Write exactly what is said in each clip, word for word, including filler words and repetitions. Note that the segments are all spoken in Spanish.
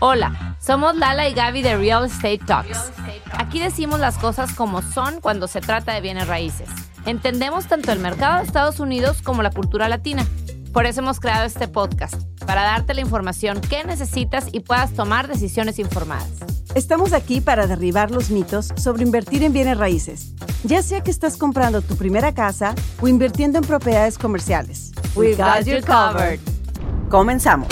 Hola, somos Lala y Gaby de Real Estate Talks. Aquí decimos las cosas como son cuando se trata de bienes raíces. Entendemos tanto el mercado de Estados Unidos como la cultura latina. Por eso hemos creado este podcast, para darte la información que necesitas y puedas tomar decisiones informadas. Estamos aquí para derribar los mitos sobre invertir en bienes raíces, ya sea que estás comprando tu primera casa o invirtiendo en propiedades comerciales. We've got you covered. Comenzamos.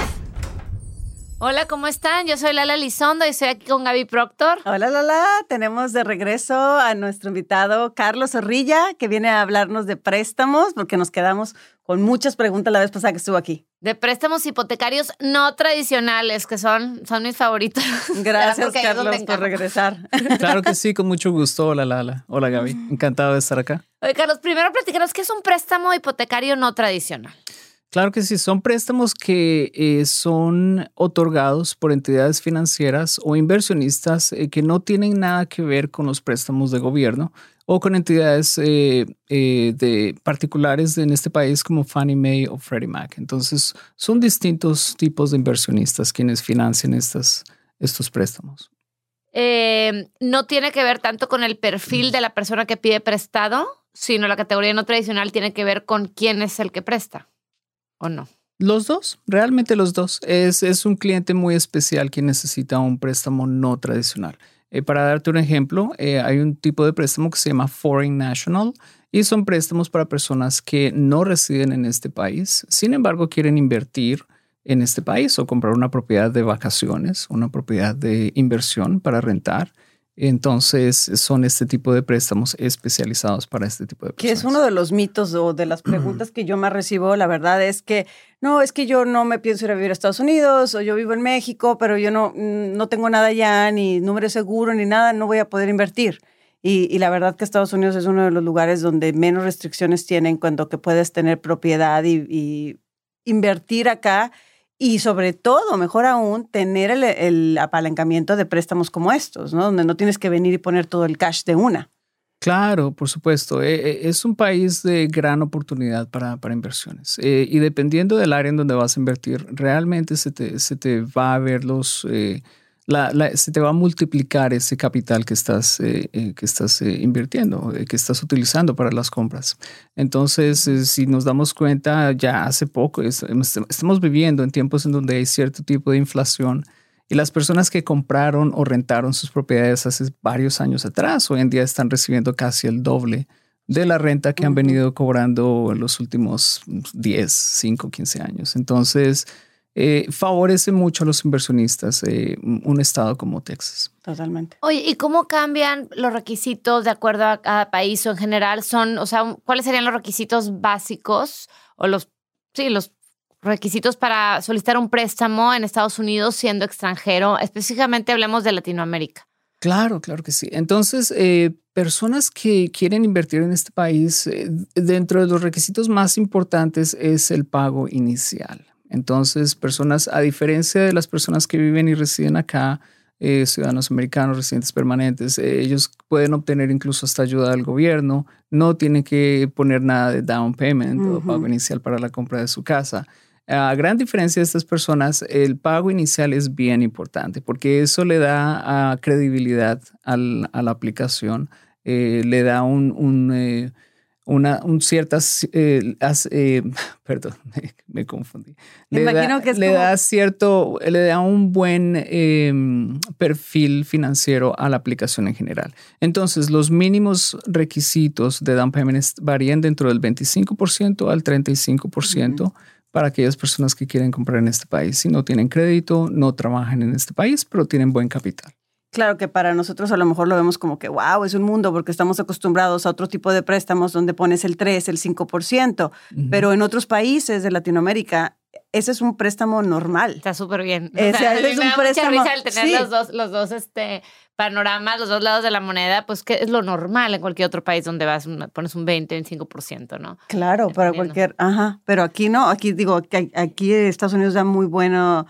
Hola, ¿cómo están? Yo soy Lala Elizondo y estoy aquí con Gaby Proctor. Hola, Lala. Tenemos de regreso a nuestro invitado Carlos Zorrilla, que viene a hablarnos de préstamos, porque nos quedamos con muchas preguntas la vez pasada que estuvo aquí. De préstamos hipotecarios no tradicionales, que son, son mis favoritos. Gracias, Carlos, por regresar. Claro que sí, con mucho gusto. Hola, Lala. Hola, Gaby. Encantado de estar acá. Oye, Carlos, primero platícanos, ¿qué es un préstamo hipotecario no tradicional? Claro que sí, son préstamos que eh, son otorgados por entidades financieras o inversionistas eh, que no tienen nada que ver con los préstamos de gobierno o con entidades eh, eh, de particulares en este país como Fannie Mae o Freddie Mac. Entonces, son distintos tipos de inversionistas quienes financian estas, estos préstamos. Eh, ¿no tiene que ver tanto con el perfil de la persona que pide prestado, sino la categoría no tradicional tiene que ver con quién es el que presta? ¿O no? Los dos, realmente los dos. Es, es un cliente muy especial que necesita un préstamo no tradicional. Eh, para darte un ejemplo, eh, hay un tipo de préstamo que se llama Foreign National y son préstamos para personas que no residen en este país. Sin embargo, quieren invertir en este país o comprar una propiedad de vacaciones, una propiedad de inversión para rentar. Entonces, son este tipo de préstamos especializados para este tipo de personas. Que es uno de los mitos o de las preguntas que yo más recibo. La verdad es que, no, es que yo no me pienso ir a vivir a Estados Unidos o yo vivo en México, pero yo no, no tengo nada allá, ni número seguro, ni nada, no voy a poder invertir. Y, y la verdad que Estados Unidos es uno de los lugares donde menos restricciones tienen cuando que puedes tener propiedad y, y invertir acá. Y sobre todo, mejor aún, tener el, el apalancamiento de préstamos como estos, ¿no? Donde no tienes que venir y poner todo el cash de una. Claro, por supuesto. Eh, es un país de gran oportunidad para, para inversiones. Eh, y dependiendo del área en donde vas a invertir, realmente se te, se te va a ver los... Eh, la, la, se te va a multiplicar ese capital que estás, eh, eh, que estás eh, invirtiendo, eh, que estás utilizando para las compras. Entonces, eh, si nos damos cuenta, ya hace poco es, estamos viviendo en tiempos en donde hay cierto tipo de inflación y las personas que compraron o rentaron sus propiedades hace varios años atrás, hoy en día están recibiendo casi el doble de la renta que han venido cobrando en los últimos diez, cinco, quince años. Entonces... Eh, favorece mucho a los inversionistas eh, un estado como Texas. Totalmente. Oye, ¿y cómo cambian los requisitos de acuerdo a cada país o en general son, o sea, cuáles serían los requisitos básicos o los, sí, los requisitos para solicitar un préstamo en Estados Unidos siendo extranjero? Específicamente hablemos de Latinoamérica. Claro, claro que sí. Entonces, eh, personas que quieren invertir en este país, eh, dentro de los requisitos más importantes es el pago inicial. Entonces, personas, a diferencia de las personas que viven y residen acá, eh, ciudadanos americanos, residentes permanentes, eh, ellos pueden obtener incluso hasta ayuda del gobierno, no tienen que poner nada de down payment uh-huh. o pago inicial para la compra de su casa. A gran diferencia de estas personas, el pago inicial es bien importante porque eso le da uh, credibilidad al, a la aplicación, eh, le da un... un eh, Una, un ciertas, eh, as, eh, perdón, me, me confundí. Le Imagino da, que es le como... da cierto, le da un buen eh, perfil financiero a la aplicación en general. Entonces, los mínimos requisitos de down payment varían dentro del veinticinco por ciento al treinta y cinco por ciento uh-huh. para aquellas personas que quieren comprar en este país. Si no tienen crédito, no trabajan en este país, pero tienen buen capital. Claro que para nosotros a lo mejor lo vemos como que, wow, es un mundo porque estamos acostumbrados a otro tipo de préstamos donde pones el tres, el cinco por ciento. Uh-huh. Pero en otros países de Latinoamérica, ese es un préstamo normal. Está súper bien. O sea, ese es un préstamo. Me da mucha risa el tener sí. los dos, los dos este, panoramas, los dos lados de la moneda, pues que es lo normal en cualquier otro país donde vas, pones un veinte, veinticinco por ciento, ¿no? Claro, para cualquier, ajá. Pero aquí no, aquí digo, aquí Estados Unidos da muy bueno...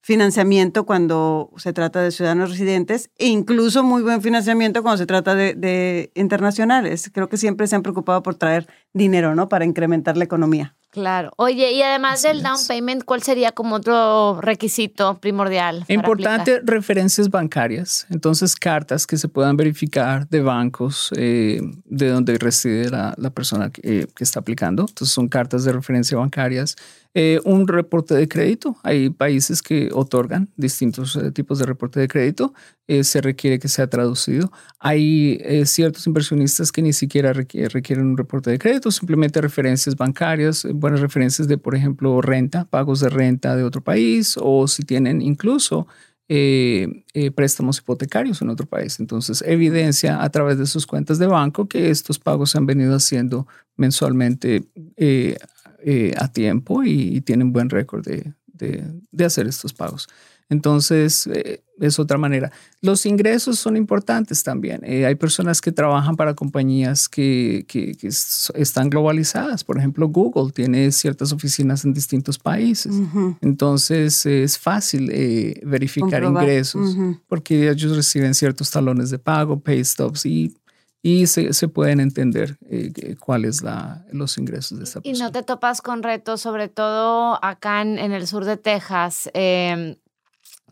financiamiento cuando se trata de ciudadanos residentes e incluso muy buen financiamiento cuando se trata de, de internacionales. Creo que siempre se han preocupado por traer dinero, ¿no? Para incrementar la economía. Claro. Oye, y además del down payment, ¿cuál sería como otro requisito primordial? Importante, aplicar? referencias bancarias. Entonces, cartas que se puedan verificar de bancos eh, de donde reside la, la persona que, eh, que está aplicando. Entonces, son cartas de referencia bancarias. Eh, un reporte de crédito. Hay países que otorgan distintos eh, tipos de reporte de crédito. Eh, se requiere que sea traducido. Hay eh, ciertos inversionistas que ni siquiera requieren, requieren un reporte de crédito, simplemente referencias bancarias, buenas referencias de, por ejemplo, renta, pagos de renta de otro país, o si tienen incluso eh, eh, préstamos hipotecarios en otro país. Entonces, evidencia a través de sus cuentas de banco que estos pagos se han venido haciendo mensualmente eh, eh, a tiempo y, y tienen buen récord de, de, de hacer estos pagos. Entonces, eh, es otra manera. Los ingresos son importantes también. Eh, hay personas que trabajan para compañías que, que, que están globalizadas. Por ejemplo, Google tiene ciertas oficinas en distintos países. Uh-huh. Entonces, eh, es fácil eh, verificar Comprobar. ingresos uh-huh. porque ellos reciben ciertos talones de pago, pay stubs y... y se, se pueden entender eh, cuáles son los ingresos de esta persona. Y no te topas con retos, sobre todo acá en, en el sur de Texas, eh,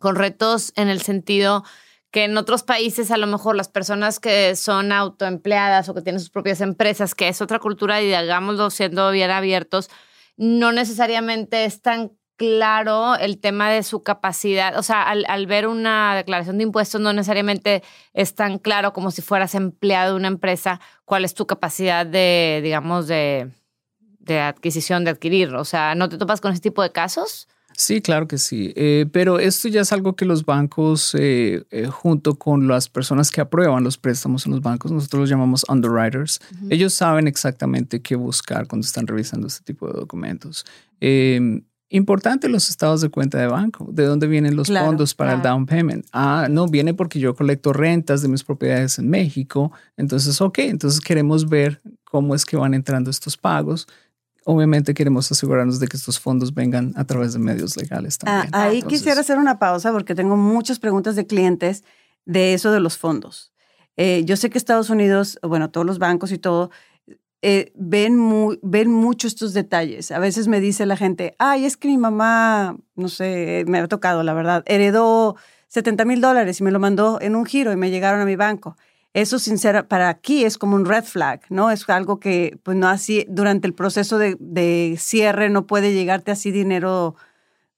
con retos en el sentido que en otros países a lo mejor las personas que son autoempleadas o que tienen sus propias empresas, que es otra cultura, y digámoslo siendo bien abiertos, no necesariamente es tan claro el tema de su capacidad. O sea, al, al ver una declaración de impuestos no necesariamente es tan claro como si fueras empleado de una empresa cuál es tu capacidad de, digamos, de, de adquisición, de adquirir. O sea, ¿no te topas con ese tipo de casos? Sí, claro que sí. Eh, pero esto ya es algo que los bancos, eh, eh, junto con las personas que aprueban los préstamos en los bancos, nosotros los llamamos underwriters. Uh-huh. Ellos saben exactamente qué buscar cuando están revisando este tipo de documentos. Eh, Importante los estados de cuenta de banco. ¿De dónde vienen los claro, fondos para claro. el down payment? Ah, no, viene porque yo colecto rentas de mis propiedades en México. Entonces, ok, entonces queremos ver cómo es que van entrando estos pagos. Obviamente queremos asegurarnos de que estos fondos vengan a través de medios legales también. Ah, ahí entonces, quisiera hacer una pausa porque tengo muchas preguntas de clientes de eso de los fondos. Eh, yo sé que Estados Unidos, bueno, todos los bancos y todo, Eh, ven, mu- ven mucho estos detalles. A veces me dice la gente, ay, es que mi mamá, no sé, me ha tocado, la verdad, heredó setenta mil dólares y me lo mandó en un giro y me llegaron a mi banco. Eso, sincera, para aquí es como un red flag, ¿no? Es algo que, pues, no así, durante el proceso de, de cierre no puede llegarte así dinero,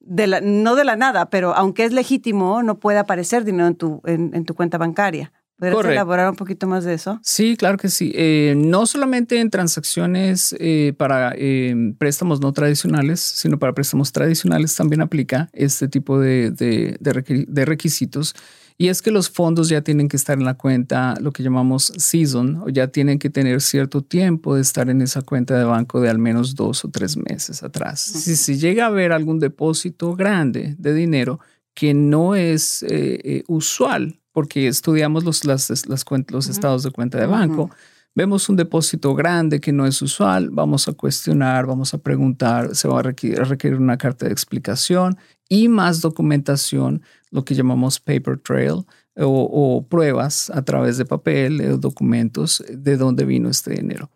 de la, no de la nada, pero aunque es legítimo, no puede aparecer dinero en tu, en, en tu cuenta bancaria. ¿Podrías elaborar un poquito más de eso? Sí, claro que sí. Eh, no solamente en transacciones eh, para eh, préstamos no tradicionales, sino para préstamos tradicionales también aplica este tipo de, de, de, requir- de requisitos. Y es que los fondos ya tienen que estar en la cuenta, lo que llamamos season, o ya tienen que tener cierto tiempo de estar en esa cuenta de banco de al menos dos o tres meses atrás. Uh-huh. Si, si llega a haber algún depósito grande de dinero que no es eh, eh, usual, porque estudiamos los, las, las cuent- los uh-huh. estados de cuenta de banco, uh-huh. vemos un depósito grande que no es usual, vamos a cuestionar, vamos a preguntar, se va a requir- requerir una carta de explicación y más documentación, lo que llamamos paper trail o, o pruebas a través de papel, eh, documentos de dónde vino este dinero.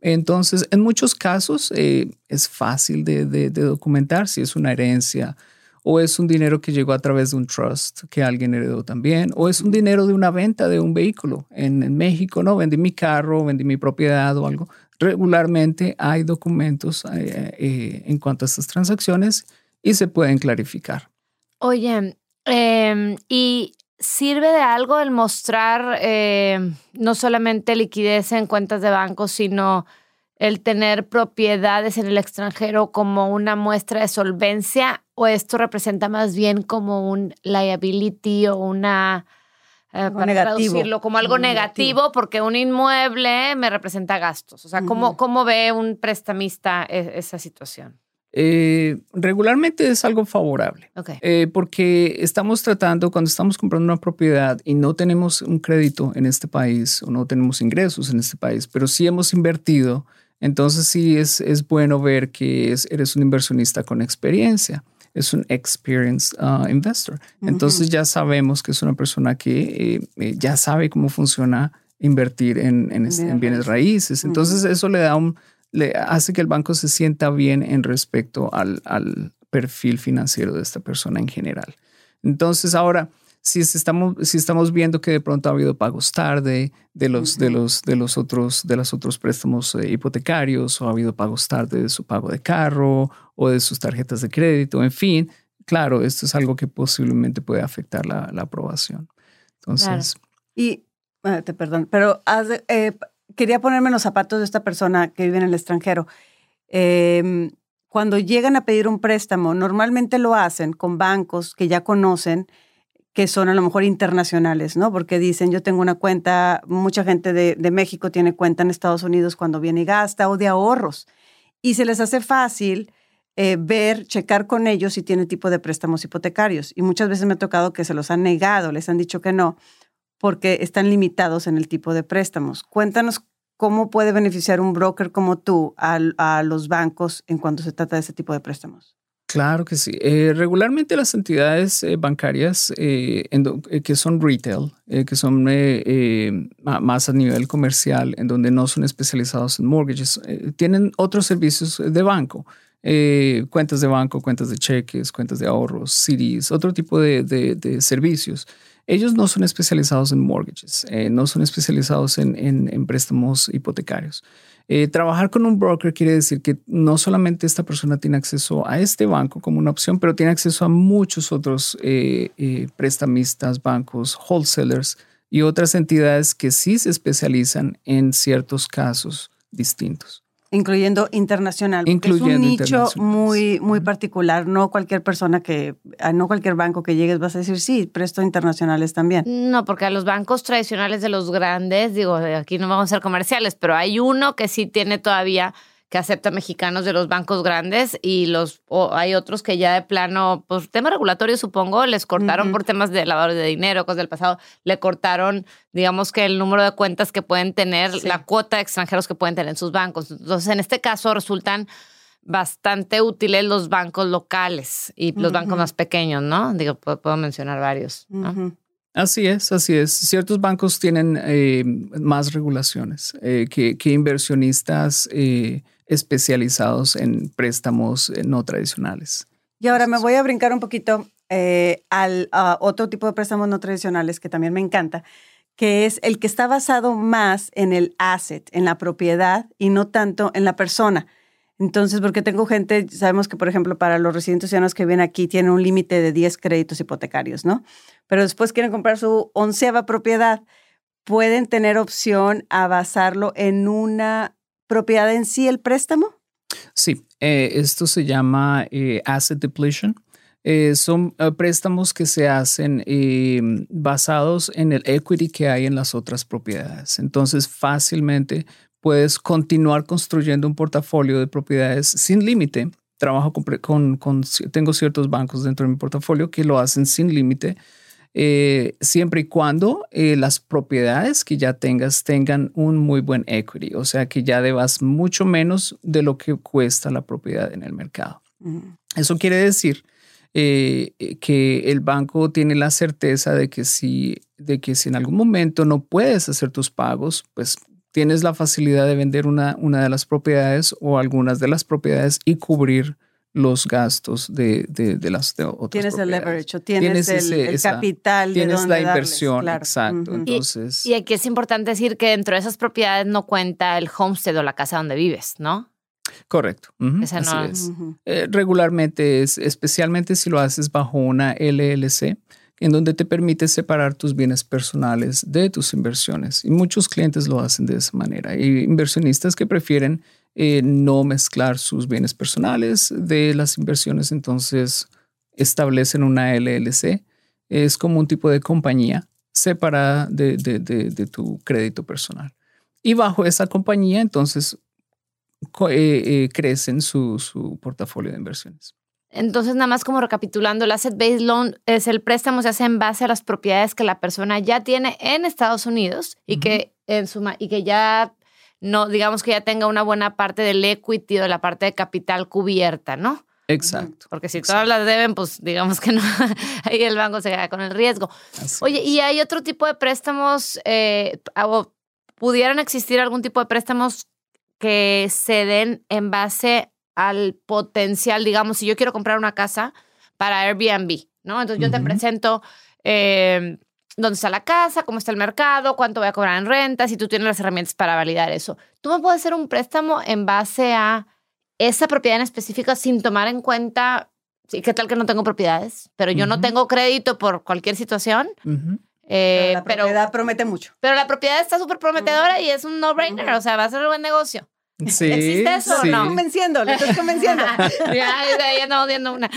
Entonces, en muchos casos eh, es fácil de, de, de documentar si es una herencia, o es un dinero que llegó a través de un trust que alguien heredó también, o es un dinero de una venta de un vehículo. En, en México, no, vendí mi carro, vendí mi propiedad o algo. Regularmente hay documentos eh, eh, en cuanto a estas transacciones y se pueden clarificar. Oye, eh, ¿y sirve de algo el mostrar eh, no solamente liquidez en cuentas de banco, sino el tener propiedades en el extranjero como una muestra de solvencia, o esto representa más bien como un liability o una, eh, para negativo. traducirlo, como algo negativo. negativo porque un inmueble me representa gastos? O sea, ¿cómo, uh-huh. ¿cómo ve un prestamista e- esa situación? Eh, regularmente es algo favorable, okay. eh, porque estamos tratando, cuando estamos comprando una propiedad y no tenemos un crédito en este país o no tenemos ingresos en este país, pero sí hemos invertido. Entonces sí es, es bueno ver que es, eres un inversionista con experiencia, es un experienced uh, investor. Uh-huh. Entonces ya sabemos que es una persona que eh, eh, ya sabe cómo funciona invertir en, en, en bienes raíces. Entonces uh-huh. eso le da un, le hace que el banco se sienta bien en respecto al, al perfil financiero de esta persona en general. Entonces ahora, si estamos, si estamos viendo que de pronto ha habido pagos tarde de los, uh-huh. de los, de los otros, de los otros préstamos eh, hipotecarios, o ha habido pagos tarde de su pago de carro o de sus tarjetas de crédito, en fin, claro, esto es algo que posiblemente puede afectar la, la aprobación. Entonces. Claro. Y, te perdón, pero has, eh, quería ponerme en los zapatos de esta persona que vive en el extranjero. Eh, cuando llegan a pedir un préstamo, normalmente lo hacen con bancos que ya conocen, que son a lo mejor internacionales, ¿no? Porque dicen, yo tengo una cuenta, mucha gente de, de México tiene cuenta en Estados Unidos cuando viene y gasta, o de ahorros. Y se les hace fácil eh, ver, checar con ellos si tiene tipo de préstamos hipotecarios. Y muchas veces me ha tocado que se los han negado, les han dicho que no, porque están limitados en el tipo de préstamos. Cuéntanos cómo puede beneficiar un broker como tú a, a los bancos en cuanto se trata de ese tipo de préstamos. Claro que sí. Eh, regularmente las entidades eh, bancarias eh, en do- eh, que son retail, eh, que son eh, eh, más a nivel comercial, en donde no son especializados en mortgages, eh, tienen otros servicios de banco, eh, cuentas de banco, cuentas de cheques, cuentas de ahorros, C Ds, otro tipo de, de, de servicios. Ellos no son especializados en mortgages, eh, no son especializados en, en, en préstamos hipotecarios. Eh, trabajar con un broker quiere decir que no solamente esta persona tiene acceso a este banco como una opción, pero tiene acceso a muchos otros eh, eh, prestamistas, bancos, wholesalers y otras entidades que sí se especializan en ciertos casos distintos. Incluyendo internacional. Incluyendo es un nicho muy, muy particular. No cualquier persona que, no cualquier banco que llegues vas a decir, sí, presto internacionales también. No, porque a los bancos tradicionales de los grandes, digo, aquí no vamos a ser comerciales, pero hay uno que sí tiene todavía, que acepta mexicanos de los bancos grandes, y los o hay otros que ya de plano, pues tema regulatorio supongo, les cortaron uh-huh. por temas de lavado de dinero, cosas del pasado, le cortaron, digamos que el número de cuentas que pueden tener, sí. la cuota de extranjeros que pueden tener en sus bancos. Entonces, en este caso resultan bastante útiles los bancos locales y los uh-huh. bancos más pequeños, ¿no? Digo, puedo, puedo mencionar varios, ¿no? Uh-huh. Así es, así es. Ciertos bancos tienen eh, más regulaciones eh, que, que inversionistas eh, especializados en préstamos eh, no tradicionales. Y ahora me voy a brincar un poquito eh, al a otro tipo de préstamos no tradicionales que también me encanta, que es el que está basado más en el asset, en la propiedad y no tanto en la persona. Entonces, porque tengo gente, sabemos que, por ejemplo, para los residentes ciudadanos que vienen aquí, tienen un límite de diez créditos hipotecarios, ¿no? Pero después quieren comprar su onceava propiedad. ¿Pueden tener opción a basarlo en una propiedad en sí, el préstamo? Sí, eh, esto se llama eh, asset depletion. Eh, son eh, préstamos que se hacen eh, basados en el equity que hay en las otras propiedades. Entonces, fácilmente puedes continuar construyendo un portafolio de propiedades sin límite. Trabajo con, con, con, tengo ciertos bancos dentro de mi portafolio que lo hacen sin límite, eh, siempre y cuando eh, las propiedades que ya tengas tengan un muy buen equity, o sea que ya debas mucho menos de lo que cuesta la propiedad en el mercado. Uh-huh. Eso quiere decir eh, que el banco tiene la certeza de que si, de que si en algún momento no puedes hacer tus pagos, pues tienes la facilidad de vender una, una de las propiedades o algunas de las propiedades y cubrir los gastos de, de, de las de otras tienes propiedades. El leverage, o tienes, tienes el, ese, el esa, capital. Tienes de donde la inversión, darles, claro. Exacto. Uh-huh. Entonces, y, y aquí es importante decir que dentro de esas propiedades no cuenta el homestead o la casa donde vives, ¿no? Correcto. Uh-huh. Esa no así es. Uh-huh. Eh, regularmente es, especialmente si lo haces bajo una L L C, en donde te permite separar tus bienes personales de tus inversiones. Y muchos clientes lo hacen de esa manera. Y inversionistas que prefieren eh, no mezclar sus bienes personales de las inversiones, entonces establecen una L L C. Es como un tipo de compañía separada de, de, de, de tu crédito personal. Y bajo esa compañía, entonces, eh, eh, crecen su, su portafolio de inversiones. Entonces, nada más como recapitulando, el asset-based loan es el préstamo se hace en base a las propiedades que la persona ya tiene en Estados Unidos y, uh-huh. que, en suma, y que ya no, digamos que ya tenga una buena parte del equity o de la parte de capital cubierta, ¿no? Exacto. Porque si exacto. todas las deben, pues digamos que no, ahí el banco se queda con el riesgo. Así Oye, es. ¿Y hay otro tipo de préstamos? Eh, ¿Pudieran existir algún tipo de préstamos que se den en base al potencial. Digamos, si yo quiero comprar una casa para Airbnb, ¿no? Entonces yo uh-huh. te presento eh, dónde está la casa, cómo está el mercado, cuánto voy a cobrar en renta, si tú tienes las herramientas para validar eso. Tú me puedes hacer un préstamo en base a esa propiedad en específica sin tomar en cuenta, sí, ¿qué tal que no tengo propiedades? Pero yo uh-huh. no tengo crédito por cualquier situación. Uh-huh. Eh, pero la propiedad pero, promete mucho. Pero la propiedad está súper prometedora uh-huh. y es un no-brainer, uh-huh. o sea, va a ser un buen negocio. Sí, ¿existe eso sí. o no? Estoy convenciendo, le estoy convenciendo. ya, ya no odiando una.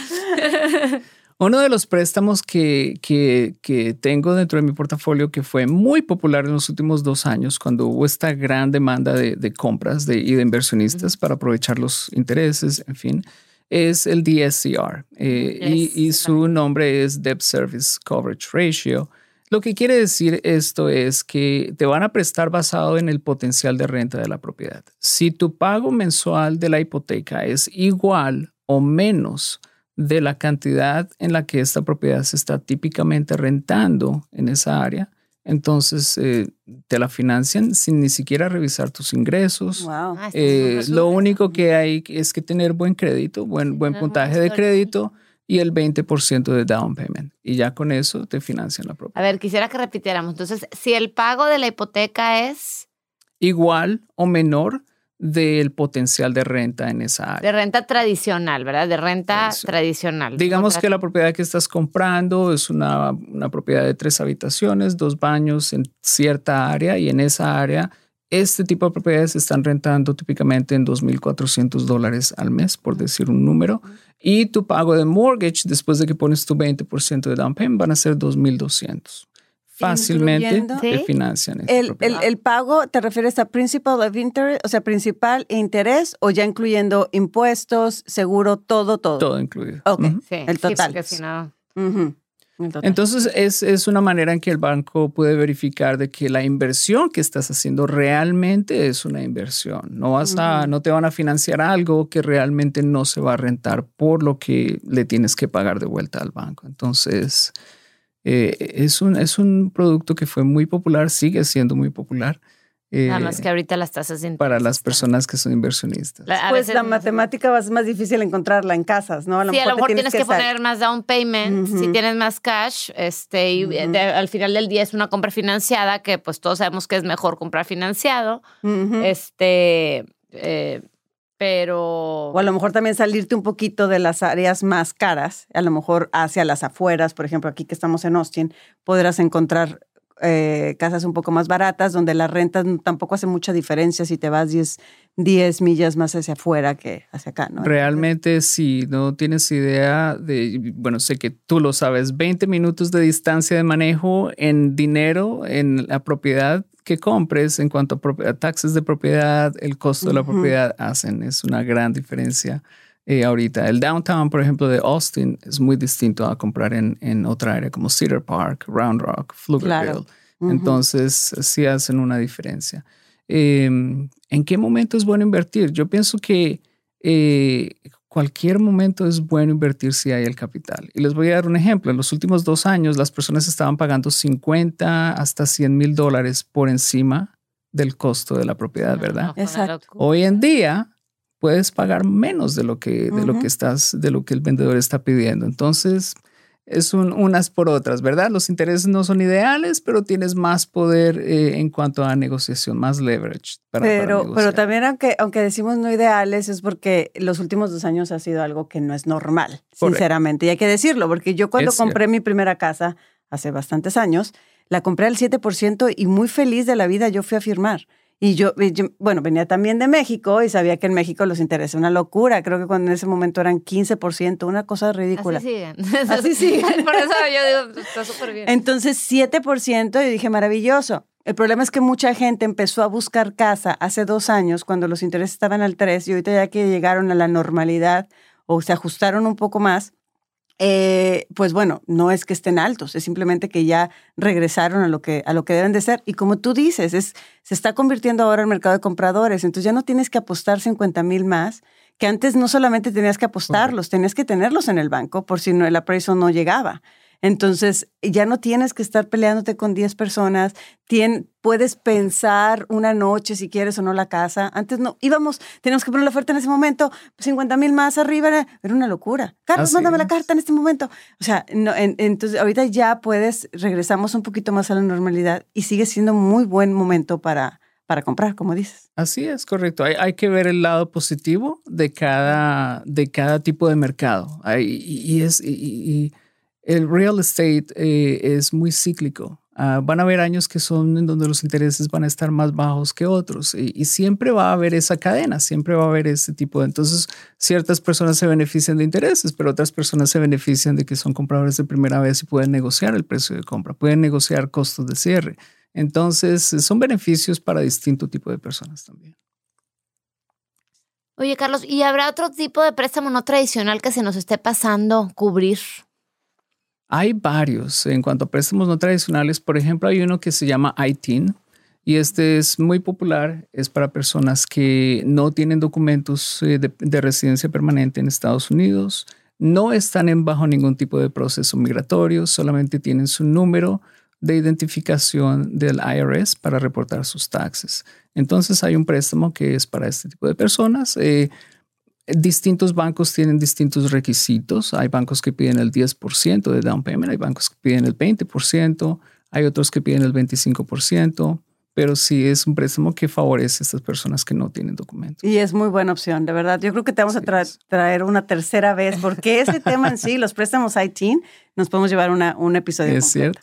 Uno de los préstamos que, que, que tengo dentro de mi portafolio que fue muy popular en los últimos dos años cuando hubo esta gran demanda de, de compras de, y de inversionistas uh-huh. para aprovechar los intereses, en fin, es el D S C R eh, yes, y, y su nombre es Debt Service Coverage Ratio. Lo que quiere decir esto es que te van a prestar basado en el potencial de renta de la propiedad. Si tu pago mensual de la hipoteca es igual o menos de la cantidad en la que esta propiedad se está típicamente rentando en esa área, entonces eh, te la financian sin ni siquiera revisar tus ingresos. Wow. Ah, eh, lo único que hay es que tener buen crédito, buen, buen puntaje de crédito y el veinte por ciento de down payment. Y ya con eso te financian la propiedad. A ver, quisiera que repitiéramos. Entonces, si el pago de la hipoteca es igual o menor del potencial de renta en esa área. De renta tradicional, ¿verdad? De renta Eso. tradicional. Digamos Contra... que la propiedad que estás comprando es una, una propiedad de tres habitaciones, dos baños en cierta área y en esa área este tipo de propiedades se están rentando típicamente en dos mil cuatrocientos dólares al mes, por decir un número. Y tu pago de mortgage, después de que pones tu veinte por ciento de down payment, van a ser dos mil doscientos. Fácilmente te financian. El, el, el pago, ¿te refieres a principal of interest, o sea, principal e interés, o ya incluyendo impuestos, seguro, todo, todo? Todo incluido. Ok, uh-huh. sí, el total. Sí, porque si no... Uh-huh. Entonces es, es una manera en que el banco puede verificar de que la inversión que estás haciendo realmente es una inversión. No vas a, no te van a financiar algo que realmente no se va a rentar por lo que le tienes que pagar de vuelta al banco. Entonces eh, es un, es un producto que fue muy popular, sigue siendo muy popular. Eh, Nada más que ahorita las tasas de interés para las personas que son inversionistas. La, pues la matemática va a ser más difícil encontrarla en casas, ¿no? A lo sí, mejor a lo mejor tienes, tienes que, que poner más down payment, uh-huh. si tienes más cash, este, y uh-huh. de, al final del día es una compra financiada que, pues, todos sabemos que es mejor comprar financiado, uh-huh. este, eh, pero o a lo mejor también salirte un poquito de las áreas más caras, a lo mejor hacia las afueras, por ejemplo, aquí que estamos en Austin, podrás encontrar Eh, casas un poco más baratas donde las rentas tampoco hace mucha diferencia si te vas diez millas más hacia afuera que hacia acá, ¿no? Realmente si sí, no tienes idea de, bueno, sé que tú lo sabes, veinte minutos de distancia de manejo en dinero en la propiedad que compres en cuanto a, pro- a taxes de propiedad, el costo de la uh-huh. propiedad hacen, es una gran diferencia. Eh, ahorita el downtown, por ejemplo, de Austin es muy distinto a comprar en, en otra área como Cedar Park, Round Rock, Pflugerville. Claro. Uh-huh. Entonces sí hacen una diferencia. Eh, ¿En qué momento es bueno invertir? Yo pienso que eh, cualquier momento es bueno invertir si hay el capital. Y les voy a dar un ejemplo. En los últimos dos años las personas estaban pagando cincuenta hasta cien mil dólares por encima del costo de la propiedad, ¿verdad? Exacto. Hoy en día puedes pagar menos de lo que, uh-huh. de lo que estás, de lo que el vendedor está pidiendo. Entonces, es un, unas por otras, ¿verdad? Los intereses no son ideales, pero tienes más poder eh, en cuanto a negociación, más leverage. Para, pero, para pero también, aunque, aunque decimos no ideales, es porque los últimos dos años ha sido algo que no es normal, Correcto. sinceramente. Y hay que decirlo, porque yo cuando es compré cierto. mi primera casa hace bastantes años, la compré al siete por ciento y muy feliz de la vida yo fui a firmar. Y yo, yo, bueno, venía también de México y sabía que en México los intereses una locura. Creo que cuando en ese momento eran quince por ciento, una cosa ridícula. Así siguen. Así siguen. Por eso yo digo, está súper bien. Entonces, siete por ciento y dije, maravilloso. El problema es que mucha gente empezó a buscar casa hace dos años cuando los intereses estaban al tres por ciento y ahorita ya que llegaron a la normalidad o se ajustaron un poco más, Eh, pues bueno, no es que estén altos, es simplemente que ya regresaron a lo que, a lo que deben de ser. Y como tú dices, es, se está convirtiendo ahora el mercado de compradores, entonces ya no tienes que apostar cincuenta mil más, que antes no solamente tenías que apostarlos, tenías que tenerlos en el banco por si no, el appraisal no llegaba. Entonces, ya no tienes que estar peleándote con diez personas. Tien, puedes pensar una noche si quieres o no la casa. Antes no, íbamos, teníamos que poner la oferta en ese momento, cincuenta mil más arriba, era, era una locura. Carlos, Así mándame es. la carta en este momento. O sea, no, en, entonces ahorita ya puedes, regresamos un poquito más a la normalidad y sigue siendo muy buen momento para, para comprar, como dices. Así es, correcto. Hay, hay que ver el lado positivo de cada, de cada tipo de mercado. Hay, y es... Y, y, El real estate eh, es muy cíclico. Uh, van a haber años que son en donde los intereses van a estar más bajos que otros y, y siempre va a haber esa cadena, siempre va a haber ese tipo de... Entonces, ciertas personas se benefician de intereses, pero otras personas se benefician de que son compradores de primera vez y pueden negociar el precio de compra, pueden negociar costos de cierre. Entonces, son beneficios para distinto tipo de personas también. Oye, Carlos, ¿y habrá otro tipo de préstamo no tradicional que se nos esté pasando cubrir? Hay varios en cuanto a préstamos no tradicionales. Por ejemplo, hay uno que se llama I T I N y este es muy popular. Es para personas que no tienen documentos de, de residencia permanente en Estados Unidos, no están en bajo ningún tipo de proceso migratorio, solamente tienen su número de identificación del I R S para reportar sus taxes. Entonces hay un préstamo que es para este tipo de personas. Eh, Distintos bancos tienen distintos requisitos. Hay bancos que piden el diez por ciento de down payment, hay bancos que piden el veinte por ciento, hay otros que piden el veinticinco por ciento, pero sí es un préstamo que favorece a estas personas que no tienen documentos. Y es muy buena opción, de verdad. Yo creo que te vamos sí, a tra- traer una tercera vez, porque ese tema en sí, los préstamos I T I N, nos podemos llevar una, un episodio completo. Es cierto.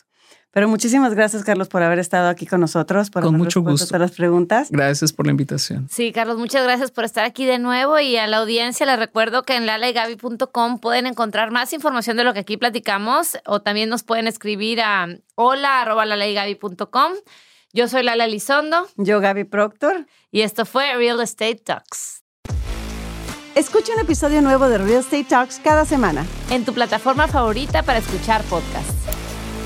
Pero muchísimas gracias, Carlos, por haber estado aquí con nosotros. Por con mucho gusto. Todas las preguntas. Gracias por la invitación. Sí, Carlos, muchas gracias por estar aquí de nuevo. Y a la audiencia les recuerdo que en lala y gaby punto com pueden encontrar más información de lo que aquí platicamos o también nos pueden escribir a hola arroba lala y gaby punto com. Yo soy Lala Elizondo. Yo, Gaby Proctor. Y esto fue Real Estate Talks. Escucha un episodio nuevo de Real Estate Talks cada semana en tu plataforma favorita para escuchar podcasts.